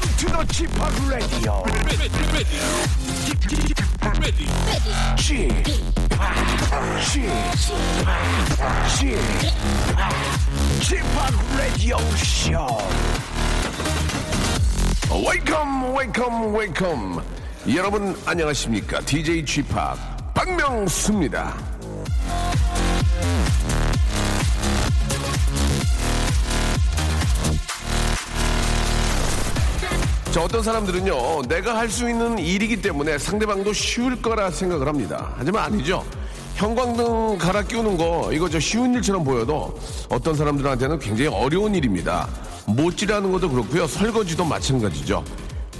Welcome to the G-POP Radio. G-POP Radio Show. Welcome, welcome, welcome. 여러분 안녕하십니까? DJ G-POP 박명수입니다. 자, 어떤 사람들은요, 내가 할 수 있는 일이기 때문에 상대방도 쉬울 거라 생각을 합니다. 하지만 아니죠. 형광등 갈아 끼우는 거, 이거 저 쉬운 일처럼 보여도 어떤 사람들한테는 굉장히 어려운 일입니다. 못질하는 것도 그렇고요. 설거지도 마찬가지죠.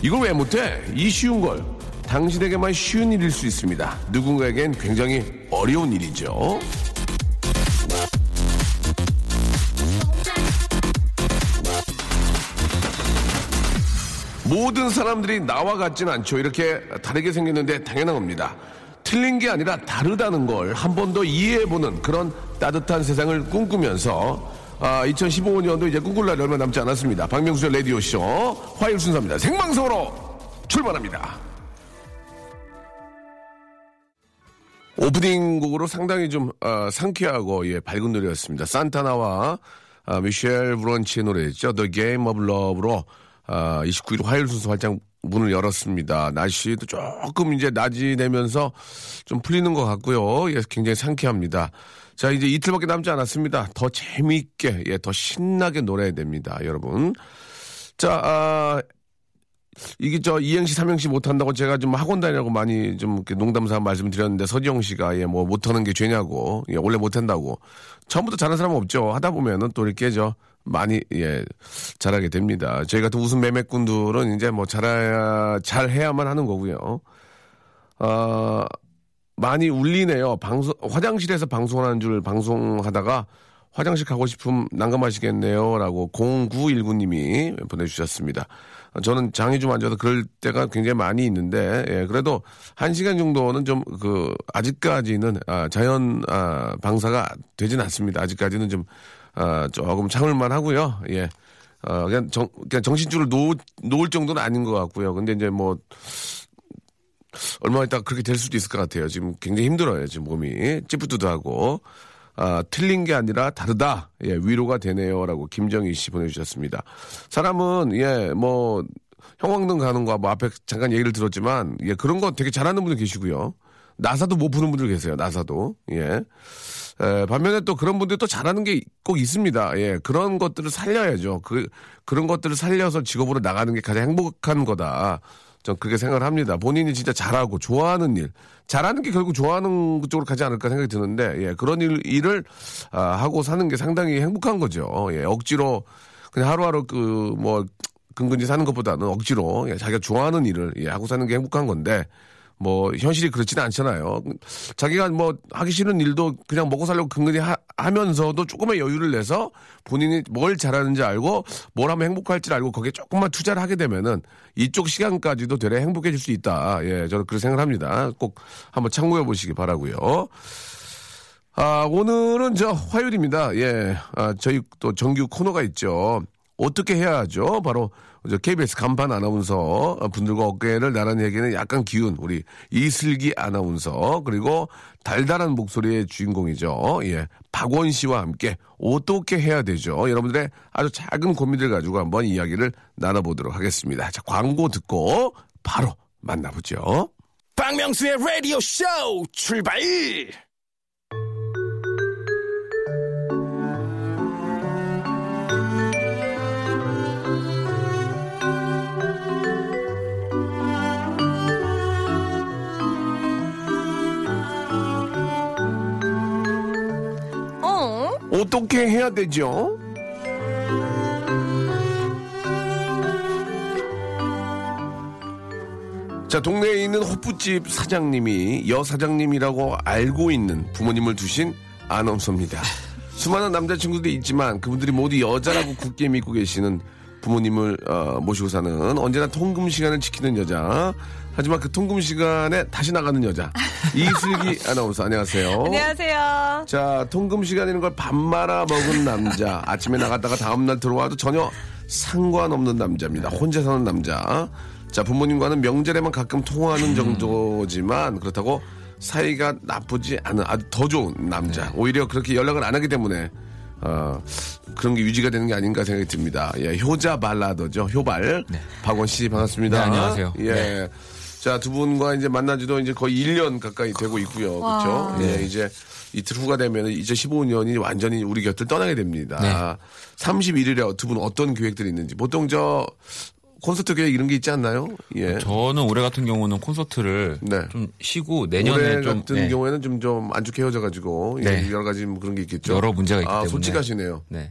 이걸 왜 못해? 이 쉬운 걸. 당신에게만 쉬운 일일 수 있습니다. 누군가에겐 굉장히 어려운 일이죠. 모든 사람들이 나와 같진 않죠. 이렇게 다르게 생겼는데 당연한 겁니다. 틀린 게 아니라 다르다는 걸 한 번 더 이해해보는 그런 따뜻한 세상을 꿈꾸면서 2015년도 이제 꿈꿀 날이 얼마 남지 않았습니다. 박명수의 라디오쇼 화요일 순서입니다. 생방송으로 출발합니다. 오프닝 곡으로 상당히 좀 상쾌하고 예, 밝은 노래였습니다. 산타나와 미셸 브런치의 노래였죠. The Game of Love로 29일 화요일 순서 활짝 문을 열었습니다. 날씨도 조금 이제 낮이 되면서 좀 풀리는 것 같고요. 예, 굉장히 상쾌합니다. 자, 이제 이틀밖에 남지 않았습니다. 더 재미있게, 예, 더 신나게 놀아야 됩니다, 여러분. 자, 이게 저 2행시, 3행시 못한다고 제가 좀 학원 다니라고 많이 좀 이렇게 농담삼아 말씀드렸는데 서지영 씨가 예, 뭐 못하는 게 죄냐고, 예, 원래 못한다고. 처음부터 잘하는 사람은 없죠. 하다 보면은 또 이렇게 저 많이, 예, 잘하게 됩니다. 저희 같은 웃음 매매꾼들은 이제 뭐 잘해야만 하는 거고요. 많이 울리네요. 화장실에서 방송하는 줄 방송하다가 화장실 가고 싶음 난감하시겠네요. 라고 0919님이 보내주셨습니다. 저는 장이 좀 안 좋아서 그럴 때가 굉장히 많이 있는데, 예, 그래도 1시간 정도는 좀 아직까지는, 자연, 방사가 되진 않습니다. 아직까지는 좀, 조금 참을만 하고요. 예. 그냥 정신줄을 놓을 정도는 아닌 것 같고요. 근데 이제 뭐, 얼마 있다가 그렇게 될 수도 있을 것 같아요. 지금 굉장히 힘들어요. 지금 몸이. 찌뿌드드하고. 틀린 게 아니라 다르다. 예, 위로가 되네요. 라고 김정희 씨 보내주셨습니다. 사람은, 예, 뭐, 형광등 가는 거, 뭐, 앞에 잠깐 얘기를 들었지만, 예, 그런 거 되게 잘하는 분들 계시고요. 나사도 못 푸는 분들 계세요. 나사도. 예. 반면에 또 그런 분들 또 잘하는 게 꼭 있습니다. 예. 그런 것들을 살려야죠. 그런 것들을 살려서 직업으로 나가는 게 가장 행복한 거다. 전 그렇게 생각을 합니다. 본인이 진짜 잘하고 좋아하는 일. 잘하는 게 결국 좋아하는 쪽으로 가지 않을까 생각이 드는데, 예. 그런 일을, 하고 사는 게 상당히 행복한 거죠. 예. 억지로, 그냥 하루하루 근근히 사는 것보다는 억지로, 예. 자기가 좋아하는 일을, 예. 하고 사는 게 행복한 건데, 뭐 현실이 그렇지는 않잖아요. 자기가 뭐 하기 싫은 일도 그냥 먹고 살려고 근근히 하면서도 조금의 여유를 내서 본인이 뭘 잘하는지 알고 뭘 하면 행복할지 알고 거기에 조금만 투자를 하게 되면은 이쪽 시간까지도 되려 행복해질 수 있다. 예, 저는 그렇게 생각합니다. 꼭 한번 참고해 보시기 바라고요. 오늘은 저 화요일입니다. 예, 저희 또 정규 코너가 있죠. 어떻게 해야 하죠? 바로 KBS 간판 아나운서 분들과 어깨를 나란히 하기에는 약간 기운 우리 이슬기 아나운서 그리고 달달한 목소리의 주인공이죠. 예, 박원 씨와 함께 어떻게 해야 되죠? 여러분들의 아주 작은 고민들 가지고 한번 이야기를 나눠보도록 하겠습니다. 자, 광고 듣고 바로 만나보죠. 박명수의 라디오 쇼 출발! 어떻게 해야 되죠? 자, 동네에 있는 호프집 사장님이 여사장님이라고 알고 있는 부모님을 두신 아나운서입니다. 수많은 남자친구들이 있지만 그분들이 모두 여자라고 굳게 믿고 계시는 부모님을 모시고 사는 언제나 통금 시간을 지키는 여자. 하지만 그 통금 시간에 다시 나가는 여자. 이슬기 아나운서 안녕하세요. 안녕하세요. 자, 통금 시간이라는 걸 밥 말아 먹은 남자. 아침에 나갔다가 다음날 들어와도 전혀 상관없는 남자입니다. 혼자 사는 남자. 자, 부모님과는 명절에만 가끔 통화하는 정도지만 그렇다고 사이가 나쁘지 않은 아주 더 좋은 남자. 네. 오히려 그렇게 연락을 안 하기 때문에 그런 게 유지가 되는 게 아닌가 생각이 듭니다. 예, 효자 발라더죠. 효발. 네. 박원 씨 반갑습니다. 네, 안녕하세요. 예. 네. 자, 두 분과 이제 만난지도 이제 거의 1년 가까이 되고 있고요. 그렇죠? 네. 예, 이제 이틀 후가 되면 2015년이 완전히 우리 곁을 떠나게 됩니다. 네. 31일에 두 분 어떤 계획들이 있는지. 보통 콘서트 계획 이런 게 있지 않나요? 예. 저는 올해 같은 경우는 콘서트를 네. 좀 쉬고 내년에 올해 같은 네. 경우에는 좀 안 좋게 헤어져가지고 네. 여러 가지 그런 게 있겠죠. 여러 문제가 있기 때문에. 솔직하시네요. 네.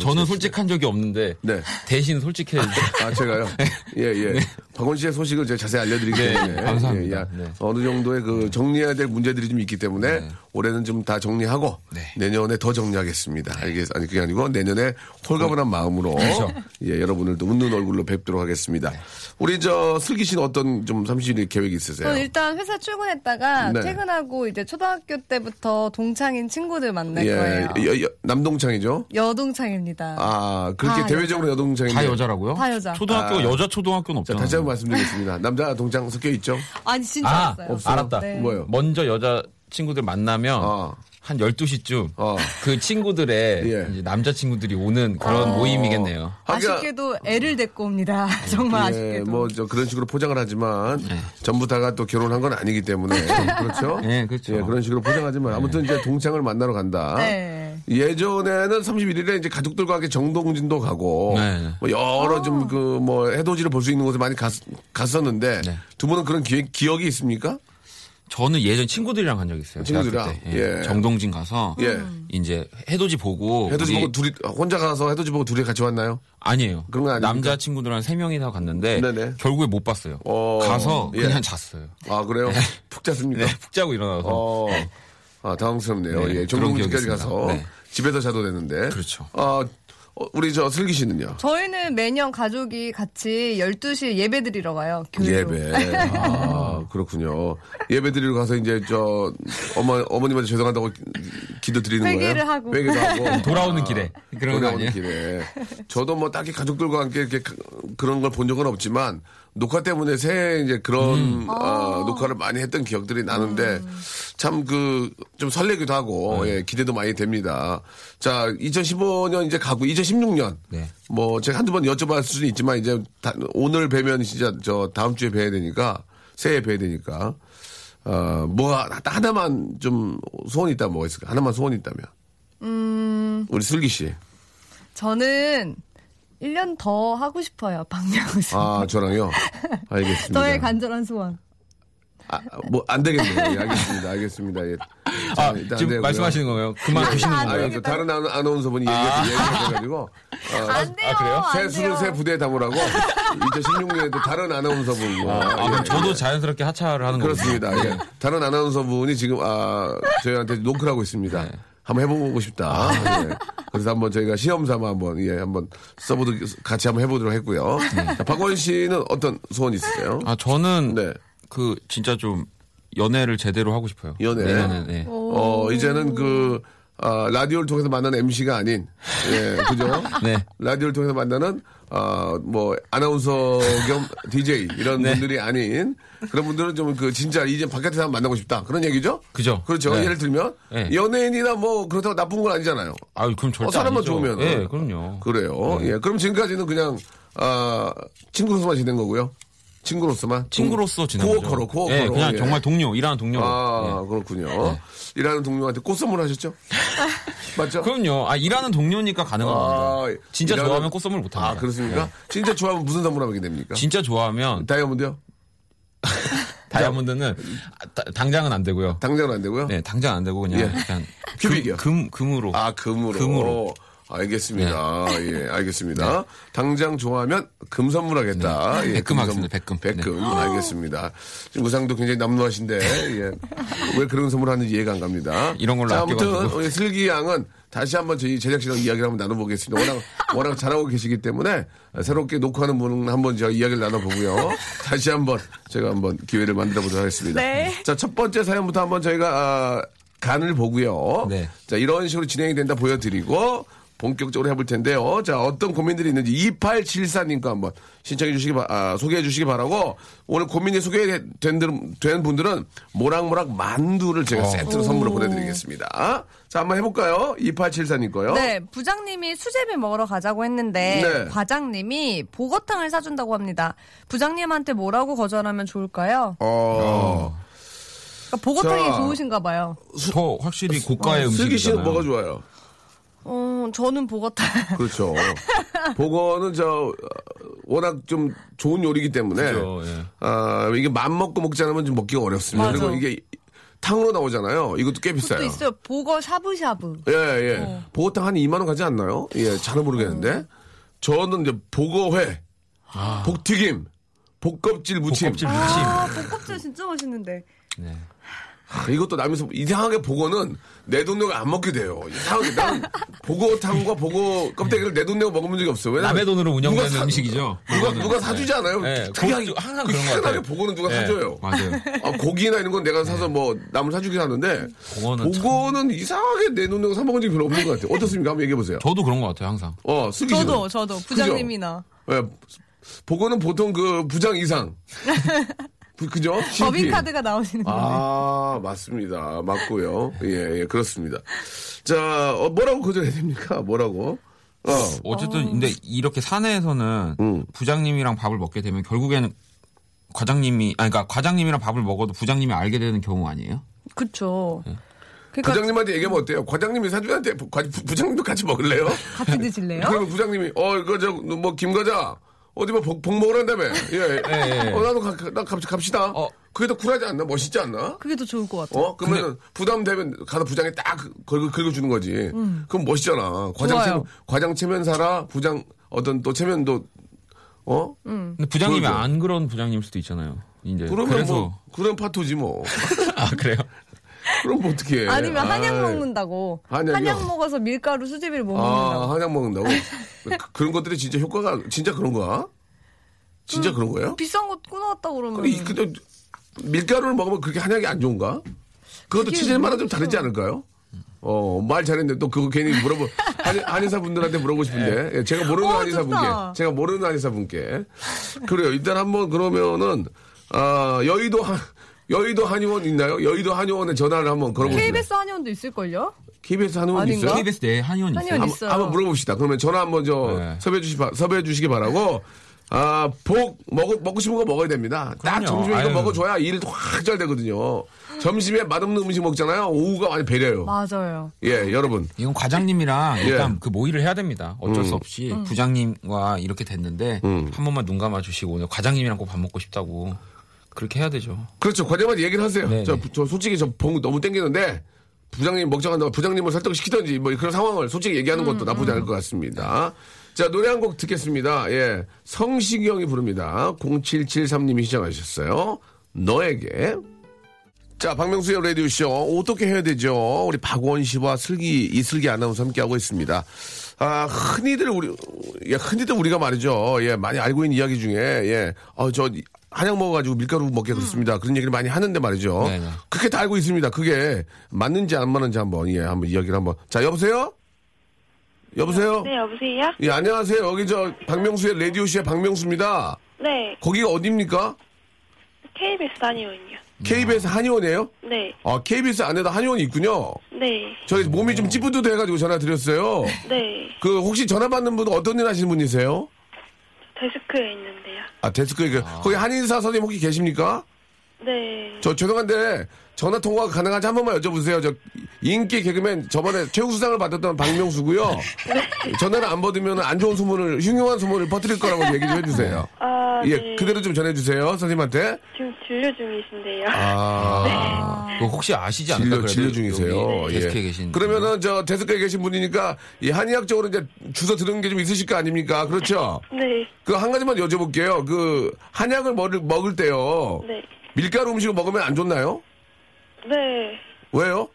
저는 솔직한 적이 없는데 네. 대신 솔직해요. 아, 제가요? 예예. 네. 박원 씨의 소식을 제가 자세히 알려드리기 때문에 네, 감사합니다. 예, 네. 어느 정도의 그 정리해야 될 문제들이 좀 있기 때문에 네. 올해는 좀 다 정리하고 네. 내년에 더 정리하겠습니다. 네. 아니 그게 아니고 내년에 홀가분한 마음으로 그렇죠. 예, 여러분을 또 웃는 얼굴로 뵙도록 하겠습니다. 네. 우리 슬기 씨는 어떤 좀 30일 계획이 있으세요? 일단 회사 출근했다가 네. 퇴근하고 이제 초등학교 때부터 동창인 친구들 만날 거예요. 남동창이죠? 여동창입니다. 아, 그렇게 대외적으로 여동창인데 다 여자라고요? 다 여자. 초등학교 여자 초등학교는 없잖아요. 다시 한번 말씀드리겠습니다. 남자 동창 섞여 있죠? 아니 진짜 없어요. 없어요? 알았다. 네. 뭐요? 먼저 여자 친구들 만나면 한 12시쯤 그 친구들의 예. 이제 남자 친구들이 오는 그런 모임이겠네요. 아쉽게도 애를 데리고 옵니다. 정말 예, 아쉽게도. 뭐 그런 식으로 포장을 하지만 네. 전부 다가 또 결혼한 건 아니기 때문에 그렇죠. 네, 그렇죠. 예, 그런 식으로 포장하지만 네. 아무튼 이제 동창을 만나러 간다. 네. 예전에는 31일에 이제 가족들과 함께 정동진도 가고 네. 뭐 여러 좀 해돋이를 볼 수 있는 곳에 많이 갔었는데 네. 두 분은 그런 기억이 있습니까? 저는 예전 친구들이랑 간 적이 있어요. 친구들이랑? 예. 정동진 가서 예. 이제 해돋이 보고 둘이 혼자 가서 해돋이 보고 둘이 같이 왔나요? 아니에요. 그런 건 아니에요. 남자 친구들이랑 3명이 다 갔는데 네네. 결국에 못 봤어요. 가서 그냥 예. 잤어요. 아 그래요? 네. 푹 잤습니까? 네, 푹 자고 일어나서. 네. 아 당황스럽네요. 네, 예. 정동진까지 가서 네. 집에서 자도 되는데. 그렇죠. 우리 슬기 씨는요? 저희는 매년 가족이 같이 12시 예배 드리러 가요. 교회로. 예배. 아, 그렇군요. 예배 드리러 가서 이제 어머님한테 죄송한다고 기도 드리는 거예요? 회개를 하고. 돌아오는 길에. 그런 거 아니에요? 길에. 저도 딱히 가족들과 함께 이렇게 그런 걸 본 적은 없지만 녹화 때문에 새해 이제 그런 녹화를 많이 했던 기억들이 나는데 참 좀 설레기도 하고 예, 기대도 많이 됩니다. 자, 2015년 이제 가고 2016년 네. 제가 한두 번 여쭤봤을 수는 있지만 이제 오늘 뵈면 진짜 다음 주에 뵈야 되니까 새해에 뵈야 되니까 하나만 좀 소원이 있다면 뭐가 있을까? 하나만 소원이 있다면 우리 슬기 씨 저는 1년 더 하고 싶어요, 박명수. 아, 저랑요? 알겠습니다. 저의 간절한 소원. 아, 안 되겠네요. 예, 알겠습니다. 예. 자, 지금 말씀하시는 거예요? 그만두시는 거예요? 다른 아나운서분이 얘기해가지고. 안 돼요. 그래요? 새 부대에 담으라고 2016년에도 다른 아나운서분. 그럼 저도 자연스럽게 하차를 하는 거예요? 그렇습니다. 예. 다른 아나운서분이 지금, 저희한테 노크를 하고 있습니다. 네. 한번 해보고 싶다. 예. 그래서 한번 저희가 시험삼아 한번 같이 한번 해보도록 했고요. 자, 박원 씨는 어떤 소원 있으세요? 아, 저는 네. 진짜 좀 연애를 제대로 하고 싶어요. 내년에. 네. 이제는 라디오를 통해서 만나는 MC가 아닌, 예, 그죠? 네. 라디오를 통해서 만나는, 아나운서 겸 DJ 이런 네. 분들이 아닌, 그런 분들은 좀 진짜 이제 바깥에서 한번 만나고 싶다. 그런 얘기죠? 그죠. 그렇죠. 네. 예를 들면, 네. 연예인이나 그렇다고 나쁜 건 아니잖아요. 아유, 그럼 절대. 사람만 아니죠. 좋으면. 예, 네, 그럼요. 그래요. 네. 예, 그럼 지금까지는 그냥, 친구로서만 지낸 거고요. 친구로서 지낸 거죠. 코어커로. 네, 그냥 예. 정말 일하는 동료로. 아, 예. 그렇군요. 네. 일하는 동료한테 꽃선물 하셨죠? 맞죠? 그럼요. 일하는 동료니까 가능한 겁니다. 진짜 좋아하면 꽃선물 못합니다. 아, 그렇습니까? 네. 진짜 좋아하면 무슨 선물 하게 됩니까? 진짜 좋아하면. 다이아몬드요? 다이아몬드는 당장은 안 되고요. 당장은 안 되고요? 네, 당장 안 되고 그냥 큐빅이요. 금으로. 아, 금으로. 알겠습니다. 네. 예, 알겠습니다. 네. 당장 좋아하면 금 선물하겠다. 네. 예, 백금. 네. 알겠습니다. 지금 의상도 굉장히 남루하신데, 예. 왜 그런 선물을 하는지 이해가 안 갑니다. 이런 걸로 아껴가지고. 아무튼, 슬기 양은 다시 한번 저희 제작진하고 이야기를 한번 나눠보겠습니다. 워낙 잘하고 계시기 때문에 새롭게 녹화하는 분은 한번 제가 이야기를 나눠보고요. 다시 한번 제가 한번 기회를 만들어 보도록 하겠습니다. 네. 자, 첫 번째 사연부터 한번 저희가 간을 보고요. 네. 자, 이런 식으로 진행이 된다 보여드리고 본격적으로 해볼 텐데요. 자, 어떤 고민들이 있는지 2874님과 한번 신청해 주시기 소개해 주시기 바라고, 오늘 고민이 소개된 분들은 모락모락 만두를 제가 세트로 선물로 보내드리겠습니다. 자, 한번 해볼까요? 2874님 거요. 네, 부장님이 수제비 먹으러 가자고 했는데 네. 과장님이 보거탕을 사준다고 합니다. 부장님한테 뭐라고 거절하면 좋을까요? 그러니까 보거탕이 자, 좋으신가 봐요. 더 확실히 고가의 음식이잖아요. 슬기 씨는 뭐가 좋아요? 저는 보거탕. 그렇죠. 보거는 워낙 좀 좋은 요리이기 때문에. 그렇죠, 예. 아, 이게 맘 먹고 먹지 않으면 좀 먹기가 어렵습니다. 맞아. 그리고 이게 탕으로 나오잖아요. 이것도 꽤 비싸요. 그것도 있어요. 보거 샤브샤브. 예, 예. 보거탕 한 2만 원 가지 않나요? 예, 잘은 모르겠는데. 저는 이제 보거회, 복튀김, 복껍질 무침. 복껍질 진짜 맛있는데. 네. 이것도 남에서 이상하게 보고는 내 돈 내고 안 먹게 돼요. 이상하게. 난 보고탕과 보고 껍데기를 내 돈 내고 먹어본 적이 없어요. 왜냐면 남의 돈으로 운영되는 음식이죠. 누가 사주지 않아요? 네. 특이하게, 항상 그런 거 같아요. 특이하게 보고는 누가 네. 사줘요. 맞아요. 아, 고기나 이런 건 내가 사서 뭐 남을 사주긴 하는데 보고는 이상하게 내 돈 내고 사 먹은 적이 별로 없는 것 같아요. 어떻습니까? 한번 얘기해 보세요. 저도 그런 것 같아요, 항상. 쓰기죠. 저도 부장님이나. 네. 보고는 보통 그 부장 이상. 그죠? 법인카드가 나오시는 거예요. 아, 맞습니다. 맞고요. 예, 예, 그렇습니다. 자, 뭐라고 거절해야 됩니까? 뭐라고? 어쨌든, 근데 이렇게 사내에서는 부장님이랑 밥을 먹게 되면 결국에는 그러니까 과장님이랑 밥을 먹어도 부장님이 알게 되는 경우 아니에요? 그쵸. 네. 그러니까 부장님한테 얘기하면 어때요? 과장님이 사주한테 부장님도 같이 먹을래요? 같이 드실래요? 그러면 부장님이, 이거 김과자. 어디 뭐 복 먹으란다며. 예. 나도 갑시다. 그게 더 쿨하지 않나? 멋있지 않나? 그게 더 좋을 것 같아. 그러면 부담되면 가서 부장에 딱 긁어주는 거지. 그럼 멋있잖아. 과장 체면 사라, 부장 어떤 또 체면도 근데 부장님이 보여줘. 안 그런 부장님 수도 있잖아요. 이제 그래서 뭐 그런 파토지 뭐. 아 그래요? 그럼 뭐 어떻게 해? 아니면 한약 먹는다고. 한약 먹어서 밀가루 수제비를 못 먹는다고. 한약 먹는다고? 그런 것들이 진짜 효과가 진짜 그런 거야? 진짜 그런 거예요? 비싼 거 끊어왔다고 그러면. 근데 밀가루를 먹으면 그렇게 한약이 안 좋은가? 그것도 치질마다 좀 다르지 않을까요? 말 잘했는데 또 그거 괜히 한의사분들한테 물어보고 싶은데. 예. 제가 모르는 한의사분께. 제가 모르는 한의사분께. 그래요. 일단 한번 그러면은 여의도 한의원 있나요? 여의도 한의원에 전화를 한번 걸어보세요. KBS 한의원도 있을걸요? KBS 한의원 있어요? KBS 내 한의원 있어요. 한번 물어봅시다. 그러면 전화 한번 섭외해 주시기 바라고. 먹고 싶은 거 먹어야 됩니다. 그럼요. 딱 점심에 이거 먹어줘야 일 확 잘 되거든요. 점심에 맛없는 음식 먹잖아요. 오후가 많이 배려요. 맞아요. 예, 여러분. 이건 과장님이랑 일단 그 모의를 해야 됩니다. 어쩔 수 없이 부장님과 이렇게 됐는데 한 번만 눈 감아주시고 오늘 과장님이랑 꼭 밥 먹고 싶다고. 그렇게 해야 되죠. 그렇죠. 과장님한테 얘기를 하세요. 저 솔직히 저 봉 너무 땡기는데 부장님 먹자고 한다고 부장님을 설득시키든지 뭐 그런 상황을 솔직히 얘기하는 것도 나쁘지 않을 것 같습니다. 자, 노래 한 곡 듣겠습니다. 예, 성시경 형이 부릅니다. 0773님이 시청하셨어요. 너에게. 자, 박명수의 라디오쇼 어떻게 해야 되죠? 우리 박원 씨와 이슬기 아나운서 함께하고 있습니다. 흔히들 우리가 말이죠. 예, 많이 알고 있는 이야기 중에 저 한약 먹어가지고 밀가루 먹게 그렇습니다. 그런 얘기를 많이 하는데 말이죠. 네네. 그렇게 다 알고 있습니다. 그게 맞는지 안 맞는지 한번 이야기를 한번. 자, 여보세요? 여보세요? 네, 여보세요? 예, 안녕하세요. 여기 박명수의 라디오쇼의 박명수입니다. 네. 거기가 어디입니까? KBS 한의원이요. KBS 한의원이에요? 네. 아, KBS 안에도 한의원이 있군요? 네. 저희 몸이 좀 찌뿌드드해가지고 전화 드렸어요. 네. 혹시 전화 받는 분은 어떤 일 하시는 분이세요? 데스크에 있는데요. 아, 데스크에. 거기 한의사 선생님 혹시 계십니까? 네. 저 죄송한데 전화 통화가 가능한지 한 번만 여쭤보세요. 저 인기 개그맨 저번에 최우수상을 받았던 박명수고요. 네. 전화를 안 받으면 안 좋은 소문을 흉흉한 소문을 퍼뜨릴 거라고 얘기 좀 해주세요. 예, 네. 그대로 좀 전해주세요. 선생님한테. 지금 진료 중이신데요. 네. 혹시 아시지 않나요? 진료 중이세요. 네. 데스크에 계신. 그러면은 저 데스크에 계신 분이니까 이 한의학적으로 이제 주소 들은 게 좀 있으실 거 아닙니까? 그렇죠. 네. 그 한 가지만 여쭤볼게요. 그 한약을 먹을 때요. 네. 밀가루 음식을 먹으면 안 좋나요? 네. 왜요?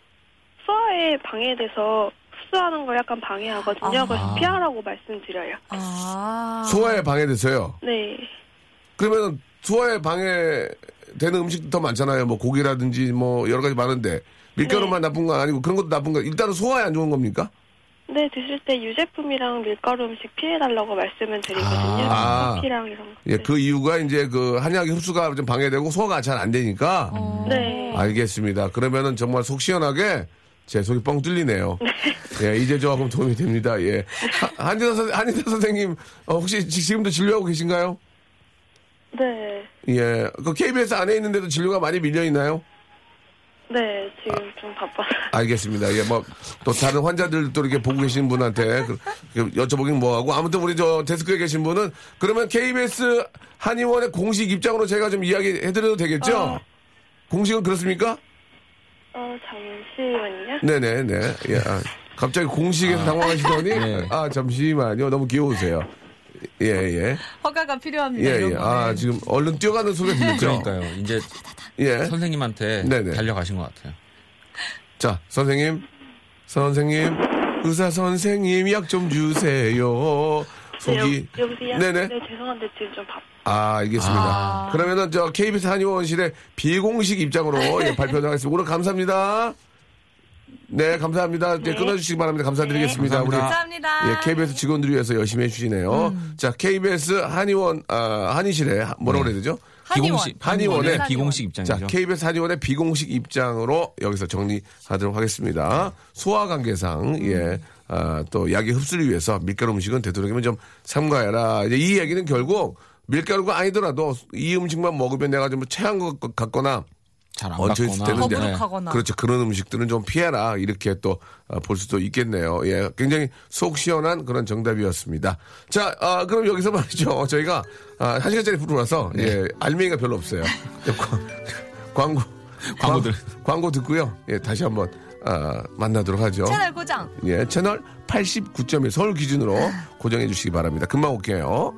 소화에 방해돼서 흡수하는 걸 약간 방해하거든요. 그래서 피하라고 말씀드려요. 소화에 방해되세요? 네. 그러면 소화에 방해되는 음식도 더 많잖아요. 뭐 고기라든지 뭐 여러 가지 많은데 밀가루만 네. 나쁜 건 아니고 그런 것도 나쁜 거. 일단은 소화에 안 좋은 겁니까? 네, 드실 때 유제품이랑 밀가루 음식 피해달라고 말씀을 드리거든요. 커피랑 이런 거. 예, 그 이유가 이제 그 한약의 흡수가 좀 방해되고 소화가 잘 안 되니까. 네. 알겠습니다. 그러면은 정말 속 시원하게 제 속이 뻥 뚫리네요. 예, 이제 저하고 도움이 됩니다. 예. 한진선 선생님, 혹시 지금도 진료하고 계신가요? 네. 예, 그 KBS 안에 있는데도 진료가 많이 밀려 있나요? 네, 지금 좀 바빠요. 알겠습니다. 예, 뭐, 또 다른 환자들도 이렇게 보고 계신 분한테 여쭤보긴 뭐하고. 아무튼 우리 저 데스크에 계신 분은 그러면 KBS 한의원의 공식 입장으로 제가 좀 이야기 해드려도 되겠죠? 공식은 그렇습니까? 잠시만요. 네네네. 예, 갑자기 공식에서 당황하시더니. 네. 잠시만요. 너무 귀여우세요. 예, 예. 허가가 필요합니다. 예, 예. 지금 얼른 뛰어가는 소리가 들렸죠? 그러니까요. 이제 예. 선생님한테 네네. 달려가신 것 같아요. 자, 선생님, 의사 선생님 약 좀 주세요. 속이. 네, 여보세요? 네네. 네, 죄송한데 지금 좀 바빠. 알겠습니다. 그러면은 저 KBS 한의원실의 비공식 입장으로 예, 발표를 하겠습니다. 오늘 감사합니다. 네, 감사합니다. 네. 끊어주시기 바랍니다. 감사드리겠습니다. 네, 감사합니다. 우리 예, KBS 직원들 위해서 열심히 해주시네요. 자, KBS 한의원, 한의실에, 뭐라고 그래야 되죠? 한의원의 비공식 입장이죠. 자, KBS 한의원의 비공식 입장으로 여기서 정리하도록 하겠습니다. 소화 관계상, 예, 또 약의 흡수를 위해서 밀가루 음식은 되도록이면 좀 삼가해라. 이제 이 얘기는 결국 밀가루가 아니더라도 이 음식만 먹으면 내가 좀 체한 것 같거나 얹혀 있을 때는 허브룩하거나. 그렇죠. 그런 음식들은 좀 피해라. 이렇게 또 볼 수도 있겠네요. 예, 굉장히 속 시원한 그런 정답이었습니다. 자, 그럼 여기서 말이죠. 저희가 1시간짜리 프로라서 네. 예, 알맹이가 별로 없어요. 광고 듣고요. 예, 다시 한번 만나도록 하죠. 채널 고정. 예, 채널 89.1 서울 기준으로 고정해 주시기 바랍니다. 금방 올게요.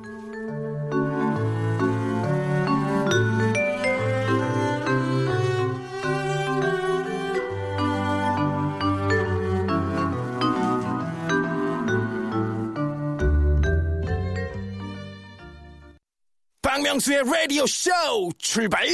박명수의 라디오 쇼 출발!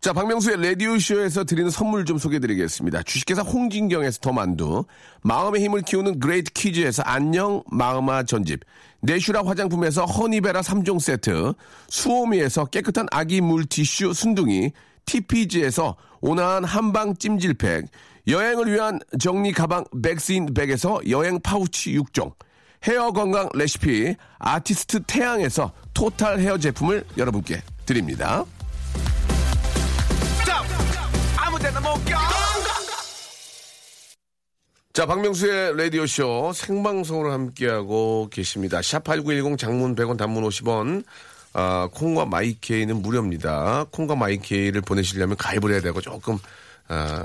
자, 박명수의 라디오 쇼에서 드리는 선물 좀 소개드리겠습니다. 주식회사 홍진경에서 더만두, 마음의 힘을 키우는 그레이트 키즈에서 안녕 마음아 전집, 내슈라 화장품에서 허니베라 3종 세트, 수오미에서 깨끗한 아기 물티슈 순둥이, TPG에서 온화한 한방 찜질팩, 여행을 위한 정리 가방 백스인백에서 여행 파우치 6종. 헤어 건강 레시피 아티스트 태양에서 토탈 헤어 제품을 여러분께 드립니다. 자, 박명수의 라디오쇼 생방송으로 함께하고 계십니다. 샵8910 장문 100원 단문 50원. 콩과 마이케이는 무료입니다. 콩과 마이케이를 보내시려면 가입을 해야 되고 조금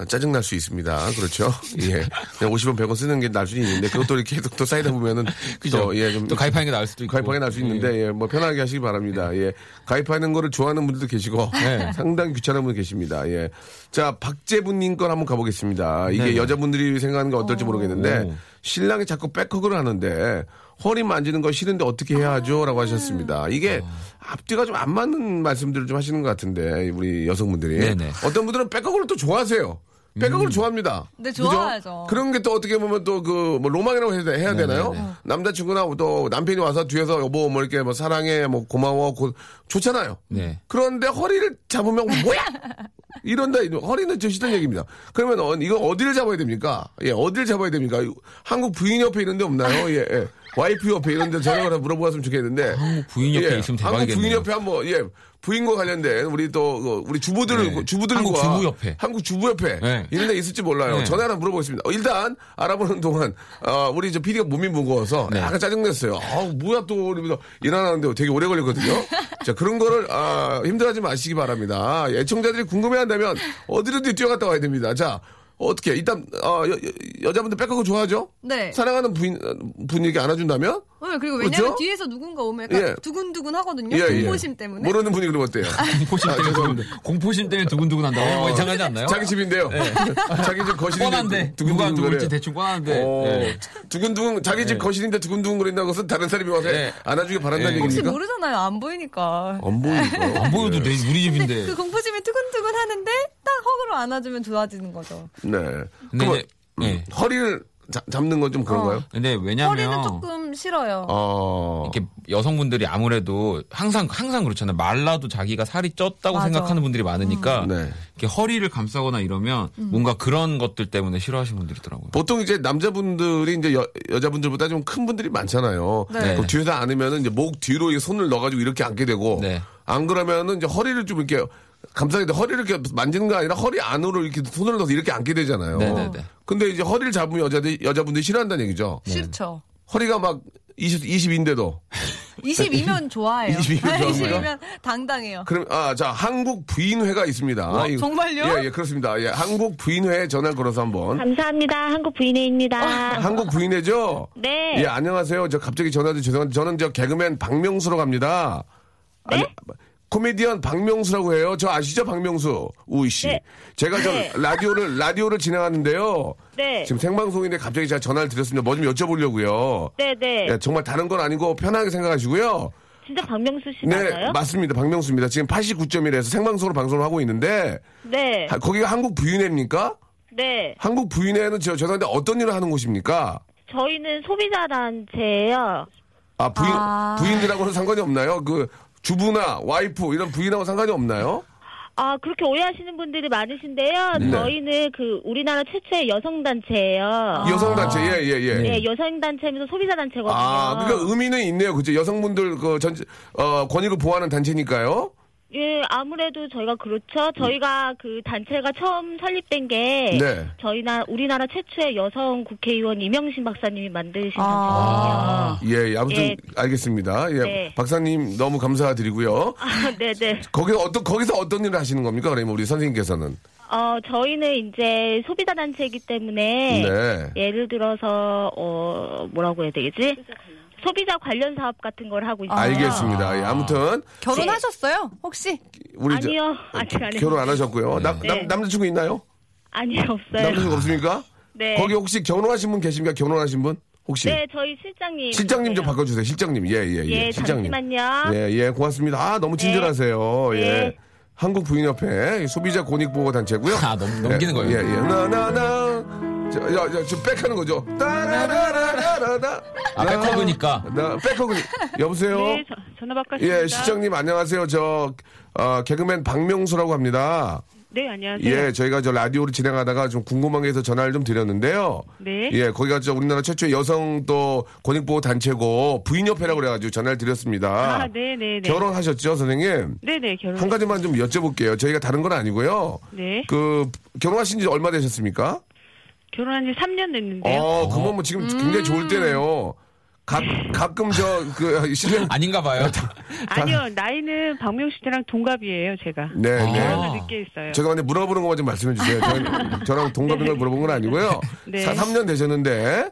짜증날 수 있습니다. 그렇죠. 예. 50원, 100원 쓰는 게 나을 수는 있는데, 그것도 이렇게 계속 또 쌓이다 보면은. 그죠. 예. 좀. 또 가입하는 게 나을 수도 있고. 가입하는 게 나을 수 있는데, 예. 뭐 편하게 하시기 바랍니다. 예. 가입하는 거를 좋아하는 분들도 계시고. 네. 상당히 귀찮은 분 계십니다. 예. 자, 박재분님 건 한번 가보겠습니다. 이게 네. 여자분들이 생각하는 게 어떨지 모르겠는데, 신랑이 자꾸 백허그를 하는데, 허리 만지는 거 싫은데 어떻게 해야 하죠? 라고 하셨습니다. 이게 앞뒤가 좀 안 맞는 말씀들을 좀 하시는 것 같은데, 우리 여성분들이. 네네. 어떤 분들은 백허그를 또 좋아하세요. 백허그를 좋아합니다. 네, 좋아하죠. 그런 게 또 어떻게 보면 또 그, 뭐, 로망이라고 해야 되나요? 네네. 남자친구나 또 남편이 와서 뒤에서 여보, 뭐, 이렇게 뭐, 사랑해, 뭐, 고마워, 좋잖아요. 네. 그런데 허리를 잡으면 뭐야! 이런다, 허리는 좀 싫은 얘기입니다. 그러면 이거 어디를 잡아야 됩니까? 예, 어디를 잡아야 됩니까? 한국 부인 옆에 이런 데 없나요? 예, 예. 와이프 옆에 이런 데 전화를 물어보았으면 좋겠는데. 한국 부인 옆에 예, 있으면 대박이겠네요. 한국 부인 옆에 한번, 예, 부인과 관련된 우리 또, 우리 주부들, 네. 주부들과. 한국 주부 옆에. 네. 이런 데 있을지 몰라요. 네. 전화 하나 물어보겠습니다. 일단, 알아보는 동안, 우리 저 PD가 몸이 무거워서 네. 약간 짜증냈어요. 뭐야 또, 이러면서 일어나는데 되게 오래 걸리거든요. 자, 그런 거를, 힘들어하지 마시기 바랍니다. 애청자들이 궁금해한다면, 어디로든 뛰어갔다 와야 됩니다. 자. 어떻게 일단 여자분들 빽하고 좋아하죠? 네. 사랑하는 분에게 안아준다면? 네, 그리고 왜냐면 그렇죠? 뒤에서 누군가 오면 약간 예. 두근두근 하거든요. 예, 공포심 예. 때문에. 모르는 분이 그러면 어때요? 공포심 때문에 죄송합니다. 공포심 때문에 두근두근 한다고? 뭐 이상하지 않나요? 자기 집인데요. 네. 자기 집 거실인데 두근두근 누굴지 대충 뻔한데 네. 두근두근 자기 집 네. 거실인데 두근두근 거린다는 것은 다른 사람이 와서 네. 안아주길 바란다는 네. 얘기입니까? 혹시 모르잖아요. 안 보이니까. 안 보이니까. 안 보여도 내 우리 집인데. 그 공포심이 두근두근 하는데 딱 허그로 안아주면 좋아지는 거죠. 네. 그럼 네. 허리를 잡는 건 좀 그런가요? 근데 왜냐면 허리는 조금 싫어요. 이렇게 여성분들이 아무래도 항상 그렇잖아요. 말라도 자기가 살이 쪘다고 맞아. 생각하는 분들이 많으니까 네. 이렇게 허리를 감싸거나 이러면 뭔가 그런 것들 때문에 싫어하시는 분들이더라고요. 보통 이제 남자분들이 이제 여자분들보다 좀 큰 분들이 많잖아요. 네. 그럼 뒤에서 안으면은 이제 목 뒤로 이렇게 손을 넣어가지고 이렇게 앉게 되고 네. 안 그러면은 이제 허리를 좀 이렇게 감사하게 허리를 이렇게 만지는 거 아니라 허리 안으로 이렇게 손을 넣어서 이렇게 앉게 되잖아요. 네네네. 근데 이제 허리를 잡으면 여자분들이 싫어한다는 얘기죠. 싫죠. 허리가 막 20인데도. 22면 좋아해요. 22면 당당해요. 그럼, 자, 한국 부인회가 있습니다. 정말요? 예, 예, 그렇습니다. 예, 한국 부인회에 전화를 걸어서 한번. 감사합니다. 한국 부인회입니다. 한국 부인회죠? 네. 예, 안녕하세요. 저 갑자기 전화도 죄송한데 저는 저 개그맨 박명수로 갑니다. 네? 코미디언 박명수라고 해요. 저 아시죠? 박명수 우이씨. 네. 제가 저 네. 라디오를 진행하는데요. 네. 지금 생방송인데 갑자기 제가 전화를 드렸습니다. 뭐 좀 여쭤보려고요. 네네. 네, 정말 다른 건 아니고 편하게 생각하시고요. 진짜 박명수 씨 맞아요? 네, 맞습니다. 박명수입니다. 지금 89.1에서 생방송으로 방송을 하고 있는데 네. 거기가 한국 부인회입니까? 네. 한국 부인회는 죄송한데 어떤 일을 하는 곳입니까? 저희는 소비자단체예요. 아, 부인들하고는 상관이 없나요? 그 주부나 와이프 이런 부인하고 상관이 없나요? 아, 그렇게 오해하시는 분들이 많으신데요. 네. 저희는 그 우리나라 최초의 여성단체예요. 여성단체, 예. 네, 여성단체면서 소비자단체거든요. 아, 그러니까 의미는 있네요. 그죠? 여성분들 그 권익을 보호하는 단체니까요. 예, 아무래도 저희가 그렇죠. 저희가 그 단체가 처음 설립된 게 네. 저희나 우리나라 최초의 여성 국회의원 이명신 박사님이 만드신 단체예요. 예, 아무튼 예. 알겠습니다. 예, 네. 박사님 너무 감사드리고요. 아, 네네. 거기서 어떤 일을 하시는 겁니까? 그러면 우리 선생님께서는? 저희는 이제 소비자 단체이기 때문에 네. 예를 들어서 뭐라고 해야 되겠지? 소비자 관련 사업 같은 걸 하고 있어요. 알겠습니다. 예, 아무튼 결혼하셨어요? 혹시? 우리 아니요. 아직 안 결혼 안 하셨고요. 네. 남자친구 있나요? 아니요. 없어요. 남자친구 없습니까? 네. 거기 혹시 결혼하신 분 계십니까? 결혼하신 분? 혹시? 네. 저희 실장님. 실장님 좀 바꿔주세요. 실장님. 예. 실장님. 잠시만요. 예. 고맙습니다. 아, 너무 친절하세요. 네. 예. 한국 부인협회 소비자 권익보호 단체고요. 아, 넘기는 거예요. 예. 나나. 저 백하는 거죠. 따라라라라라. 아, 백허그니까. 여보세요. 네, 전화 바꿨습니다. 예, 시장님 안녕하세요. 저 개그맨 박명수라고 합니다. 네, 안녕하세요. 예, 저희가 저 라디오를 진행하다가 좀 궁금한 게 있어서 전화를 좀 드렸는데요. 네. 예, 거기가 저 우리나라 최초의 여성 또 권익보호 단체고 부인협회라고 그래가지고 전화를 드렸습니다. 아, 네. 결혼하셨죠, 선생님? 네, 결혼. 한 가지만 좀 여쭤볼게요. 저희가 다른 건 아니고요. 네. 그 결혼하신 지 얼마 되셨습니까? 결혼한 지 3년 됐는데요. 그건 뭐 지금 굉장히 좋을 때네요. 가끔 실례 아닌가 봐요. 아니요, 나이는 박명수 씨랑 동갑이에요, 제가. 네. 결혼을 늦게 했어요. 제가 근데 물어보는 것만 좀 말씀해 주세요. 저랑 동갑인 걸 물어본 건 아니고요. 네. 3년 되셨는데,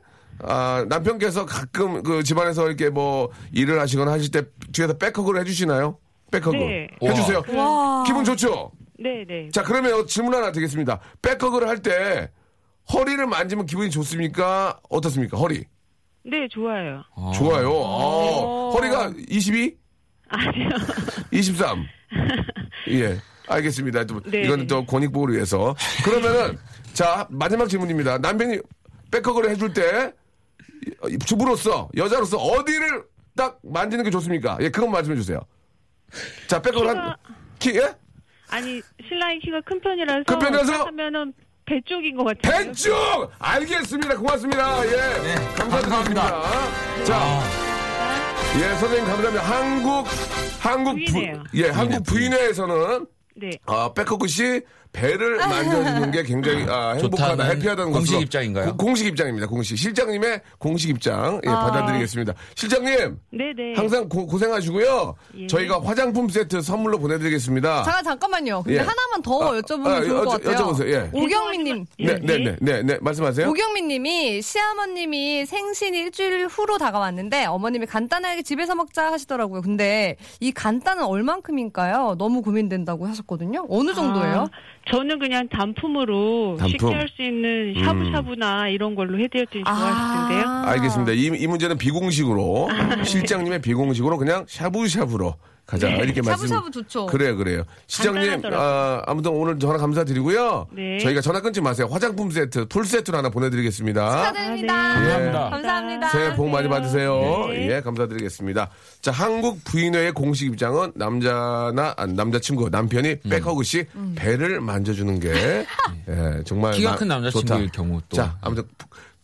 남편께서 가끔 그 집안에서 이렇게 뭐 일을 하시거나 하실 때 뒤에서 백허그를 해주시나요? 백허그. 네. 해주세요. 와. 기분 좋죠? 네. 자, 그러면 질문 하나 드리겠습니다. 백허그를 할 때, 허리를 만지면 기분이 좋습니까? 어떻습니까? 허리. 네, 좋아요. 좋아요. 허리가 22? 아니요. 23. 예, 알겠습니다. 네. 이건 또 권익보호를 위해서. 그러면은 자 마지막 질문입니다. 남편이 백허그를 해줄 때 주부로서 여자로서 어디를 딱 만지는 게 좋습니까? 예, 그건 말씀해 주세요. 자, 백허그를 키 예? 아니 신랑이 키가 큰 편이라서 하면은. 배 쪽인 것 같아요. 배 쪽! 알겠습니다. 고맙습니다. 예. 네, 감사드립니다. 자. 예, 선생님 감사합니다. 한국 부인회에서는. 네. 백허그 씨, 배를 만져주는 게 굉장히 행복하다, 해피하다는 것으로. 공식 입장인가요? 공식 입장입니다. 공식. 실장님의 공식 입장 예, 받아들이겠습니다. 실장님. 네네. 항상 고생하시고요. 예. 저희가 화장품 세트 선물로 보내드리겠습니다. 잠깐만요. 근데 예. 하나만 더 여쭤보면 좋을 것 같아요. 여쭤보세요. 예. 오경민님. 네. 말씀하세요. 오경민님이 시아버님이 생신이 일주일 후로 다가왔는데 어머님이 간단하게 집에서 먹자 하시더라고요. 근데 이 간단은 얼만큼인가요? 너무 고민된다고 하셨거든요. 어느 정도예요? 저는 그냥 단품으로 쉽게 할 수 있는 샤브샤브나 이런 걸로 해드렸더니 좋아하실 텐데요. 알겠습니다. 이 문제는 비공식으로 실장님의 비공식으로 그냥 샤브샤브로 가자. 네. 이렇게 말씀. 샤브샤브 좋죠. 그래요. 시장님, 아무튼 오늘 전화 감사드리고요. 네. 저희가 전화 끊지 마세요. 화장품 세트, 풀 세트로 하나 보내드리겠습니다. 축하드립니다. 네. 감사합니다. 새해 복 많이 받으세요. 네. 예, 감사드리겠습니다. 자, 한국 부인회의 공식 입장은 남자친구, 남편이 백허그시 배를 만져주는 게 예, 정말 키가 큰 남자친구일 경우 또. 자, 아무튼.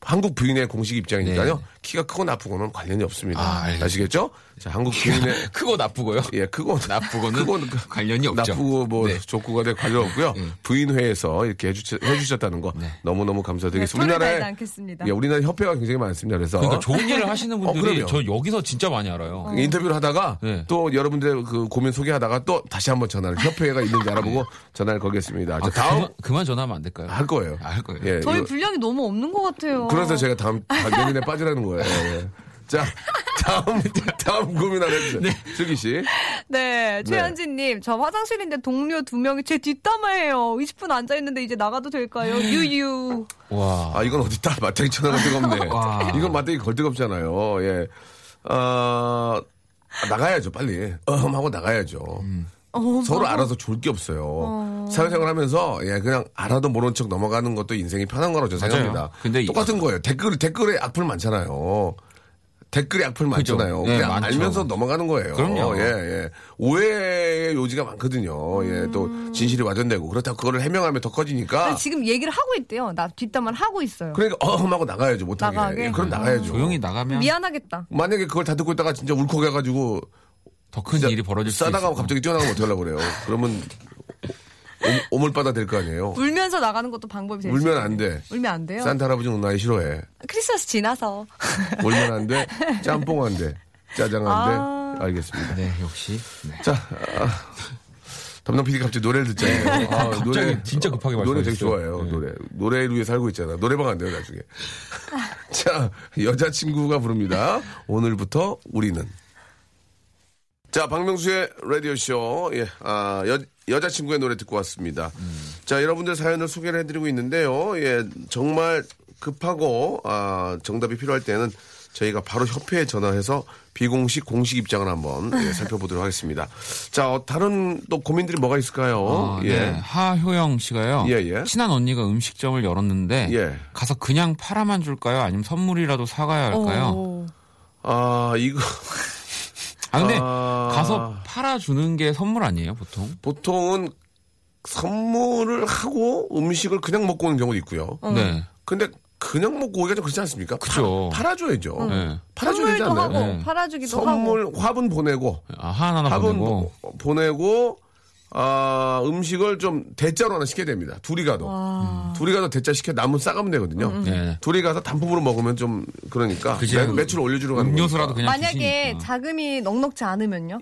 한국 부인의 공식 입장이니까요. 네. 키가 크고 나쁘고는 관련이 없습니다. 아시겠죠? 자, 한국 부인의 크고 나쁘고요. 예, 크고 나쁘고는 관련이 없죠. 나쁘고 뭐 네. 좋고가 될 관련 없고요. 부인회에서 이렇게 해주셨다는 거 네. 너무너무 감사드리겠습니다. 네, 우리나라에 협회가 굉장히 많습니다. 그래서 그러니까 좋은 일을 하시는 분들이 저 여기서 진짜 많이 알아요. 인터뷰를 하다가 네. 또 여러분들의 그 고민 소개하다가 또 다시 한번 전화를 협회가 있는지 알아보고 전화를 걸겠습니다. 자, 다음 그만 전화하면 안 될까요? 할 거예요. 예, 저희 분량이 너무 없는 것 같아요. 그래서 제가 다음 연인에 빠지라는 거예요. 예. 자, 다음 고민 하나 해주세요. 네. 슬기 씨. 네, 최현진님. 저 화장실인데 동료 2명이 제 뒷담화해요. 20분 앉아있는데 이제 나가도 될까요? 유유. 와. 이건 어디다 맞대기 쳐다가 뜨겁네. 이건 맞대기 걸 뜨겁잖아요. 예. 나가야죠, 빨리. 하고 나가야죠. 서로 알아서 좋을 게 없어요. 사회생활 하면서, 예, 그냥 알아도 모른 척 넘어가는 것도 인생이 편한 거라고 저는 생각합니다. 근데 똑같은 거예요. 댓글에 악플 많잖아요. 네, 그냥 많죠. 알면서 넘어가는 거예요. 그럼요. 예. 오해의 요지가 많거든요. 예, 또 진실이 와전되고. 그렇다고 그거를 해명하면 더 커지니까. 지금 얘기를 하고 있대요. 나 뒷담화를 하고 있어요. 그러니까 하고 나가야죠. 못하게. 예, 그럼 나가야죠. 조용히 나가면. 미안하겠다. 만약에 그걸 다 듣고 있다가 진짜 울컥해가지고 더 큰 일이 벌어질 수 있어요. 싸다가 갑자기 뛰어나가면 어떡하려고 그래요. 그러면 오물바다 될 거 아니에요. 울면서 나가는 것도 방법이 되죠. 울면 안 돼. 울면 안 돼요. 산타 할아버지는 나이 싫어해. 크리스마스 지나서. 울면 안 돼. 짬뽕 안 돼. 짜장 안 돼. 알겠습니다. 네, 역시. 네. 자, 담당 PD 갑자기 노래를 듣잖아요. 갑자기 노래 진짜 급하게 말씀하셨어요. 노래 되게 좋아해요. 네. 노래를 위해 살고 있잖아. 노래방 안 돼요 나중에. 자, 여자친구가 부릅니다. 오늘부터 우리는. 자, 박명수의 라디오쇼. 예, 여자친구의 노래 듣고 왔습니다. 자, 여러분들 사연을 소개를 해드리고 있는데요. 예, 정말 급하고, 정답이 필요할 때는 저희가 바로 협회에 전화해서 비공식, 공식 입장을 한번 살펴보도록 하겠습니다. 자, 다른 또 고민들이 뭐가 있을까요? 네. 하효영 씨가요. 예. 친한 언니가 음식점을 열었는데, 가서 그냥 팔아만 줄까요? 아니면 선물이라도 사가야 할까요? 이거. 근데 가서 팔아주는 게 선물 아니에요, 보통? 보통은 선물을 하고 음식을 그냥 먹고 오는 경우도 있고요. 네. 근데 그냥 먹고 오기가 좀 그렇지 않습니까? 그죠. 팔아줘야죠. 네. 팔아줘야 되지 않나요? 팔아주기도 선물, 하고. 선물, 화분 보내고. 하나하나 보내고. 음식을 좀 대짜로 하나 시켜야 됩니다. 둘이 가도 대짜 시켜 남은 싸가면 되거든요. 네. 둘이 가서 단품으로 먹으면 좀 그러니까 매출 올려주러 가는 거예요. 음료수라도 그냥 만약에 주시니까. 자금이 넉넉지 않으면요?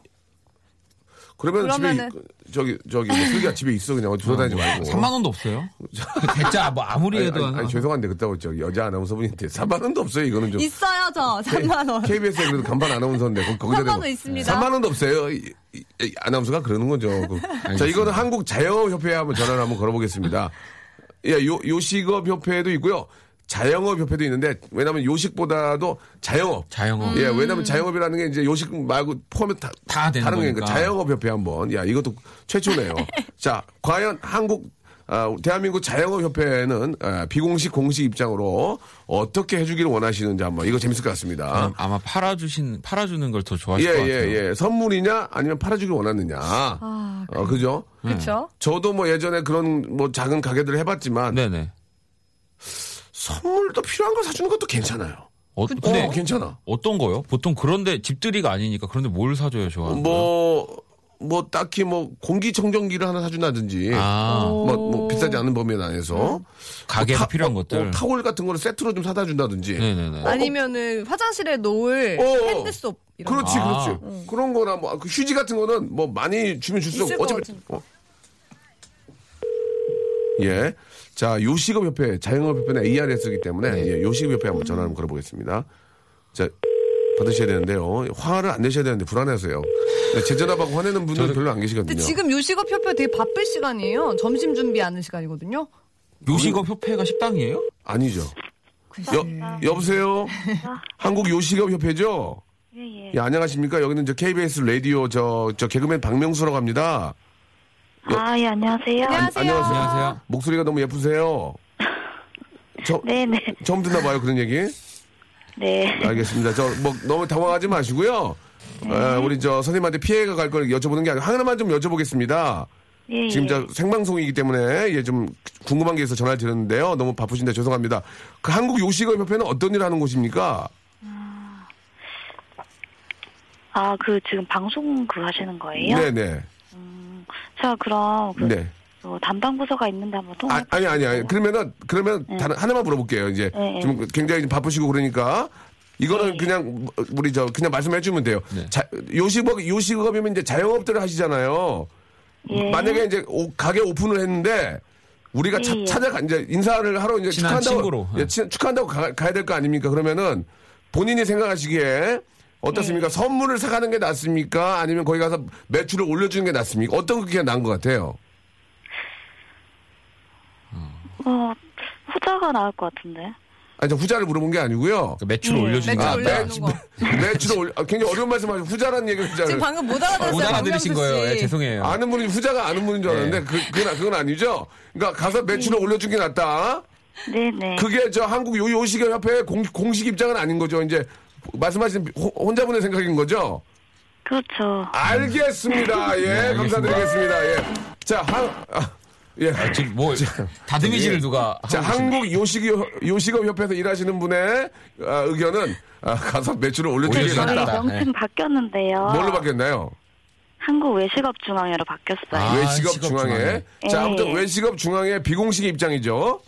그러면은 집에 저기 슬기야 집에 있어 그냥 어디 돌아다니지 말고 3만 원도 없어요? 대짜 뭐 아무리 해도 아니 죄송한데 그렇다고 저기 여자 아나운서분인데 3만 원도 없어요 이거는 좀 있어요 저 3만 원 KBS에 그래도 간판 아나운서인데 거기다 3만 원 있습니다 3만 원도 없어요 아나운서가 그러는 거죠 자 이거는 한국 자영업협회에 한번 전화를 한번 걸어보겠습니다 예, 요식업협회도 있고요. 자영업협회도 있는데, 왜냐면 요식보다도 자영업. 예, 왜냐면 자영업이라는 게 이제 요식 말고 포함해 다 되는 다른 거니까. 자영업협회 한 번. 야, 이것도 최초네요. 자, 과연 대한민국 자영업협회는 비공식 공식 입장으로 어떻게 해주기를 원하시는지 한번 이거 재밌을 것 같습니다. 아마 팔아주는 걸 더 좋아하실 것 같아요. 예. 선물이냐 아니면 팔아주길 원하느냐. 그죠? 그렇죠. 저도 뭐 예전에 그런 뭐 작은 가게들을 해봤지만. 네네. 선물도 필요한 걸 사주는 것도 괜찮아요. 근데 괜찮아. 어떤 거요? 보통 그런데 집들이가 아니니까 그런데 뭘 사줘요, 좋아? 뭐 뭐 딱히 뭐 공기청정기를 하나 사준다든지 뭐 비싸지 않은 범위 안에서 가게가 필요한 것들 타월 같은 거를 세트로 좀 사다 준다든지 아니면은 화장실에 놓을 핸드솝 이런 그렇지 거. 그렇지 그런 거나 뭐 휴지 같은 거는 뭐 많이 주면 줄수록 어차피 예. 자, 요식업협회, 자영업협회는 ARS이기 때문에 네. 예, 요식업협회 한번 전화 한번 걸어보겠습니다. 자, 받으셔야 되는데요. 화를 안 내셔야 되는데 불안해하세요. 제 전화받고 화내는 분은 별로 안 계시거든요. 근데 지금 요식업협회 되게 바쁠 시간이에요. 점심 준비하는 시간이거든요. 요식업협회가 식당이에요? 아니죠. 여보세요? 한국요식업협회죠? 예, 예. 예, 안녕하십니까? 여기는 저 KBS 라디오 저 개그맨 박명수라고 합니다. 예, 안녕하세요. 안녕하세요. 목소리가 너무 예쁘세요. 네네. 처음 듣나봐요, 그런 얘기? 네. 알겠습니다. 너무 당황하지 마시고요. 네. 우리 선생님한테 피해가 갈 걸 여쭤보는 게 아니고, 하나만 좀 여쭤보겠습니다. 예. 지금 생방송이기 때문에, 좀 궁금한 게 있어서 전화를 드렸는데요. 너무 바쁘신데 죄송합니다. 그 한국 요식업협회는 어떤 일을 하는 곳입니까? 지금 방송 하시는 거예요? 네네. 자, 그럼 네. 담당 부서가 있는데 한번 통화. 아니. 그러면 네. 하나만 물어볼게요. 이제 네. 지금 굉장히 바쁘시고 그러니까 이거는 네. 그냥 우리 그냥 말씀해 주면 돼요. 네. 요식업이면 이제 자영업들을 하시잖아요. 예. 만약에 이제 가게 오픈을 했는데 우리가 예. 찾아가 이제 인사를 하러 이제 축하한다고 예, 축하한다고 가야 될 거 아닙니까? 그러면은 본인이 생각하시기에 어떻습니까? 네. 선물을 사가는 게 낫습니까? 아니면 거기 가서 매출을 올려주는 게 낫습니까? 어떤 게 나은 것 같아요? 후자가 나을 것 같은데. 아니, 저 후자를 물어본 게 아니고요. 그러니까 매출을 올려주는 거. 매출을 올려. 굉장히 어려운 말씀하시고 후자라는 얘기를 지금 방금 못 알아들었어요. 못 알아들으신 거예요. 예, 죄송해요. 아는 분이 후자가 아는 분인 줄 알았는데 네. 그건 아니죠. 그러니까 가서 매출을 올려주는 게 낫다. 네네. 그게 한국 요식업협회의 공식 입장은 아닌 거죠. 이제. 말씀하신 혼자분의 생각인 거죠? 그렇죠. 알겠습니다. 예, 네, 알겠습니다. 감사드리겠습니다. 예. 자, 지금 다듬이질을 누가. 자, 한국 요식업협회에서 일하시는 분의 의견은 가서 매출을 올려주기 바랍니다. 명칭 바뀌었는데요. 뭘로 바뀌었나요? 한국 외식업중앙회로 바뀌었어요. 외식업중앙회. 자, 아무튼 외식업중앙회 비공식 입장이죠.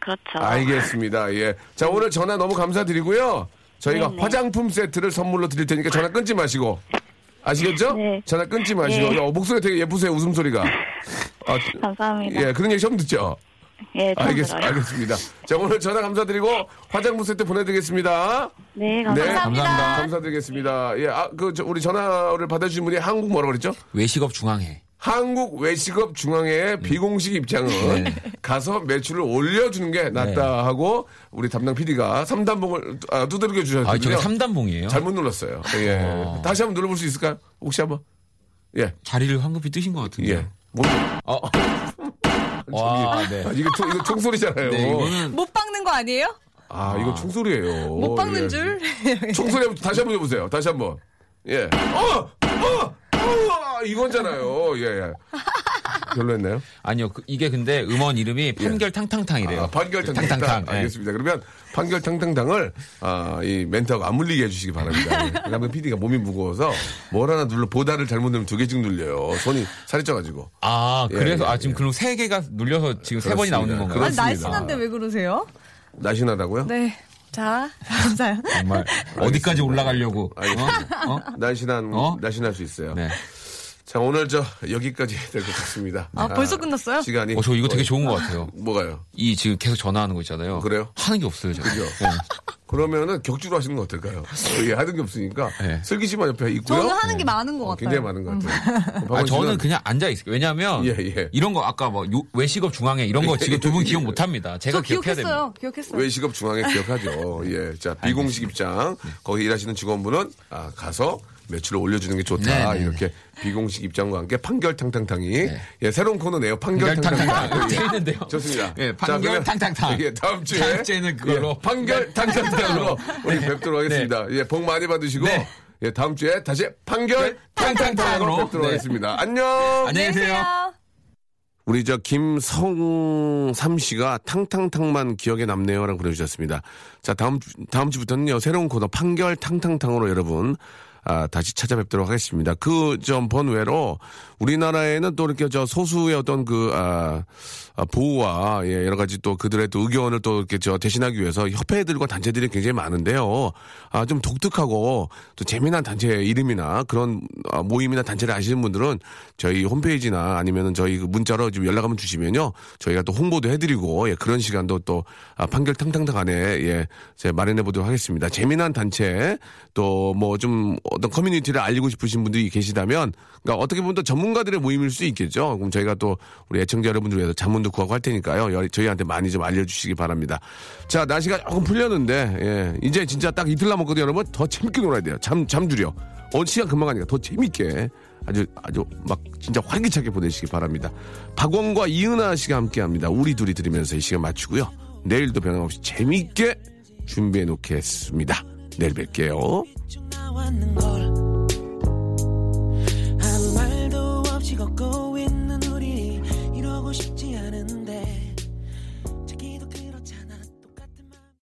그렇죠. 알겠습니다. 예. 자, 오늘 전화 너무 감사드리고요. 저희가 네네. 화장품 세트를 선물로 드릴 테니까 전화 끊지 마시고. 아시겠죠? 네. 전화 끊지 마시고. 네. 목소리 되게 예쁘세요, 웃음소리가. 감사합니다. 예, 그런 얘기 처음 듣죠? 예, 처음 들어요. 알겠습니다. 자, 오늘 전화 감사드리고 화장품 세트 보내드리겠습니다. 네, 감사합니다. 네, 감사합니다. 감사드리겠습니다. 예, 우리 전화를 받아주신 분이 한국 뭐라고 그랬죠? 외식업중앙회. 한국 외식업중앙회의 비공식 입장은 네. 가서 매출을 올려주는 게 낫다 네. 하고 우리 담당 PD가 3단봉을 두드려 주셨거든요. 아, 저게 3단봉이에요? 잘못 눌렀어요. 예. 다시 한번 눌러볼 수 있을까요? 혹시 한번. 예. 자리를 황급히 뜨신 것 같은데. 예. 와, 네. 이거 총소리잖아요. 네, 이거는... 못 박는 거 아니에요? 이거 총소리예요. 못 박는 예. 줄? 총소리 한번 다시 한번 해보세요. 다시 한번. 예. 이거잖아요. 예. 별로였나요? 아니요. 이게 근데 음원 이름이 판결탕탕탕이래요. 판결탕탕탕. 예. 알겠습니다. 그러면 판결탕탕탕을 이 멘트하고 안 물리게 해주시기 바랍니다. 그다음에 PD가 몸이 무거워서 뭘 하나 눌러 보다를 잘못 누르면 2개씩 눌려요. 손이 살이 쪄가지고. 그래서 지금 그럼 3개가 눌려서 지금 3번이 나오는 건가요? 날씬한데 왜 그러세요? 날씬하다고요? 네. 자, 감사합니다. 정말 어디까지 올라가려고 날씬할 수 있어요. 네. 자, 오늘 여기까지 해야 될 것 같습니다. 벌써 끝났어요? 시간이. 저 이거 되게 좋은 것 같아요. 뭐가요? 이 지금 계속 전화하는 거 있잖아요. 그래요? 하는 게 없어요, 제가. 그죠? 네. 그러면은 격주로 하시는 건 어떨까요? 하는 게 없으니까. 네. 슬기 씨만 옆에 있고요. 저는 하는 게 많은 것 같아요. 굉장히 많은 것 같아요. 저는 그냥 앉아 있을게요. 왜냐하면 이런 거 아까 외식업 중앙회 이런 거 지금 두 분 기억 못 합니다. 제가 기억해야 됩니다. 기억했어요. 외식업 중앙회 기억하죠. 예, 자 비공식 입장 거기 일하시는 직원분은 가서. 매출을 올려주는 게 좋다. 네네네. 이렇게 비공식 입장과 함께 판결탕탕탕이 네. 예, 새로운 코너네요. 판결탕탕탕. 재밌는데요. 좋습니다. 예, 판결탕탕탕. 예, 다음 주에는 그걸로 판결탕탕탕으로 우리 뵙도록 하겠습니다. 네. 예, 복 많이 받으시고 다음 주에 다시 판결탕탕탕으로 뵙도록 하겠습니다. 안녕. 안녕히 계세요. 우리 김성삼 씨가 탕탕탕만 기억에 남네요라고 보내주셨습니다. 자, 다음 주부터는요 새로운 코너 판결탕탕탕으로 여러분. 다시 찾아뵙도록 하겠습니다. 그 좀 번외로 우리나라에는 또 이렇게 저 소수의 어떤 그 보호와 예, 여러 가지 또 그들의 또 의견을 또 이렇게 저 대신하기 위해서 협회들과 단체들이 굉장히 많은데요. 좀 독특하고 또 재미난 단체 이름이나 그런 모임이나 단체를 아시는 분들은 저희 홈페이지나 아니면은 저희 문자로 지금 연락 한번 주시면요. 저희가 또 홍보도 해드리고 예, 그런 시간도 또 판결 탕탕탕 안에 예, 제가 마련해 보도록 하겠습니다. 재미난 단체 또 뭐 좀 어떤 커뮤니티를 알리고 싶으신 분들이 계시다면 그러니까 어떻게 보면 또 전문가들의 모임일 수 있겠죠. 그럼 저희가 또 우리 애청자 여러분들 위해서 자문도 구하고 할 테니까요. 저희한테 많이 좀 알려주시기 바랍니다. 자, 날씨가 조금 풀렸는데 예, 이제 진짜 딱 이틀 남았거든요. 여러분 더 재밌게 놀아야 돼요. 잠주려. 시간 금방 가니까 더 재밌게 아주 막 진짜 활기차게 보내시기 바랍니다. 박원과 이은하 씨가 함께합니다. 우리 둘이 들으면서 이 시간 마치고요. 내일도 변함없이 재미있게 준비해 놓겠습니다. 내일 뵐게요. 한 말도 없이 걷고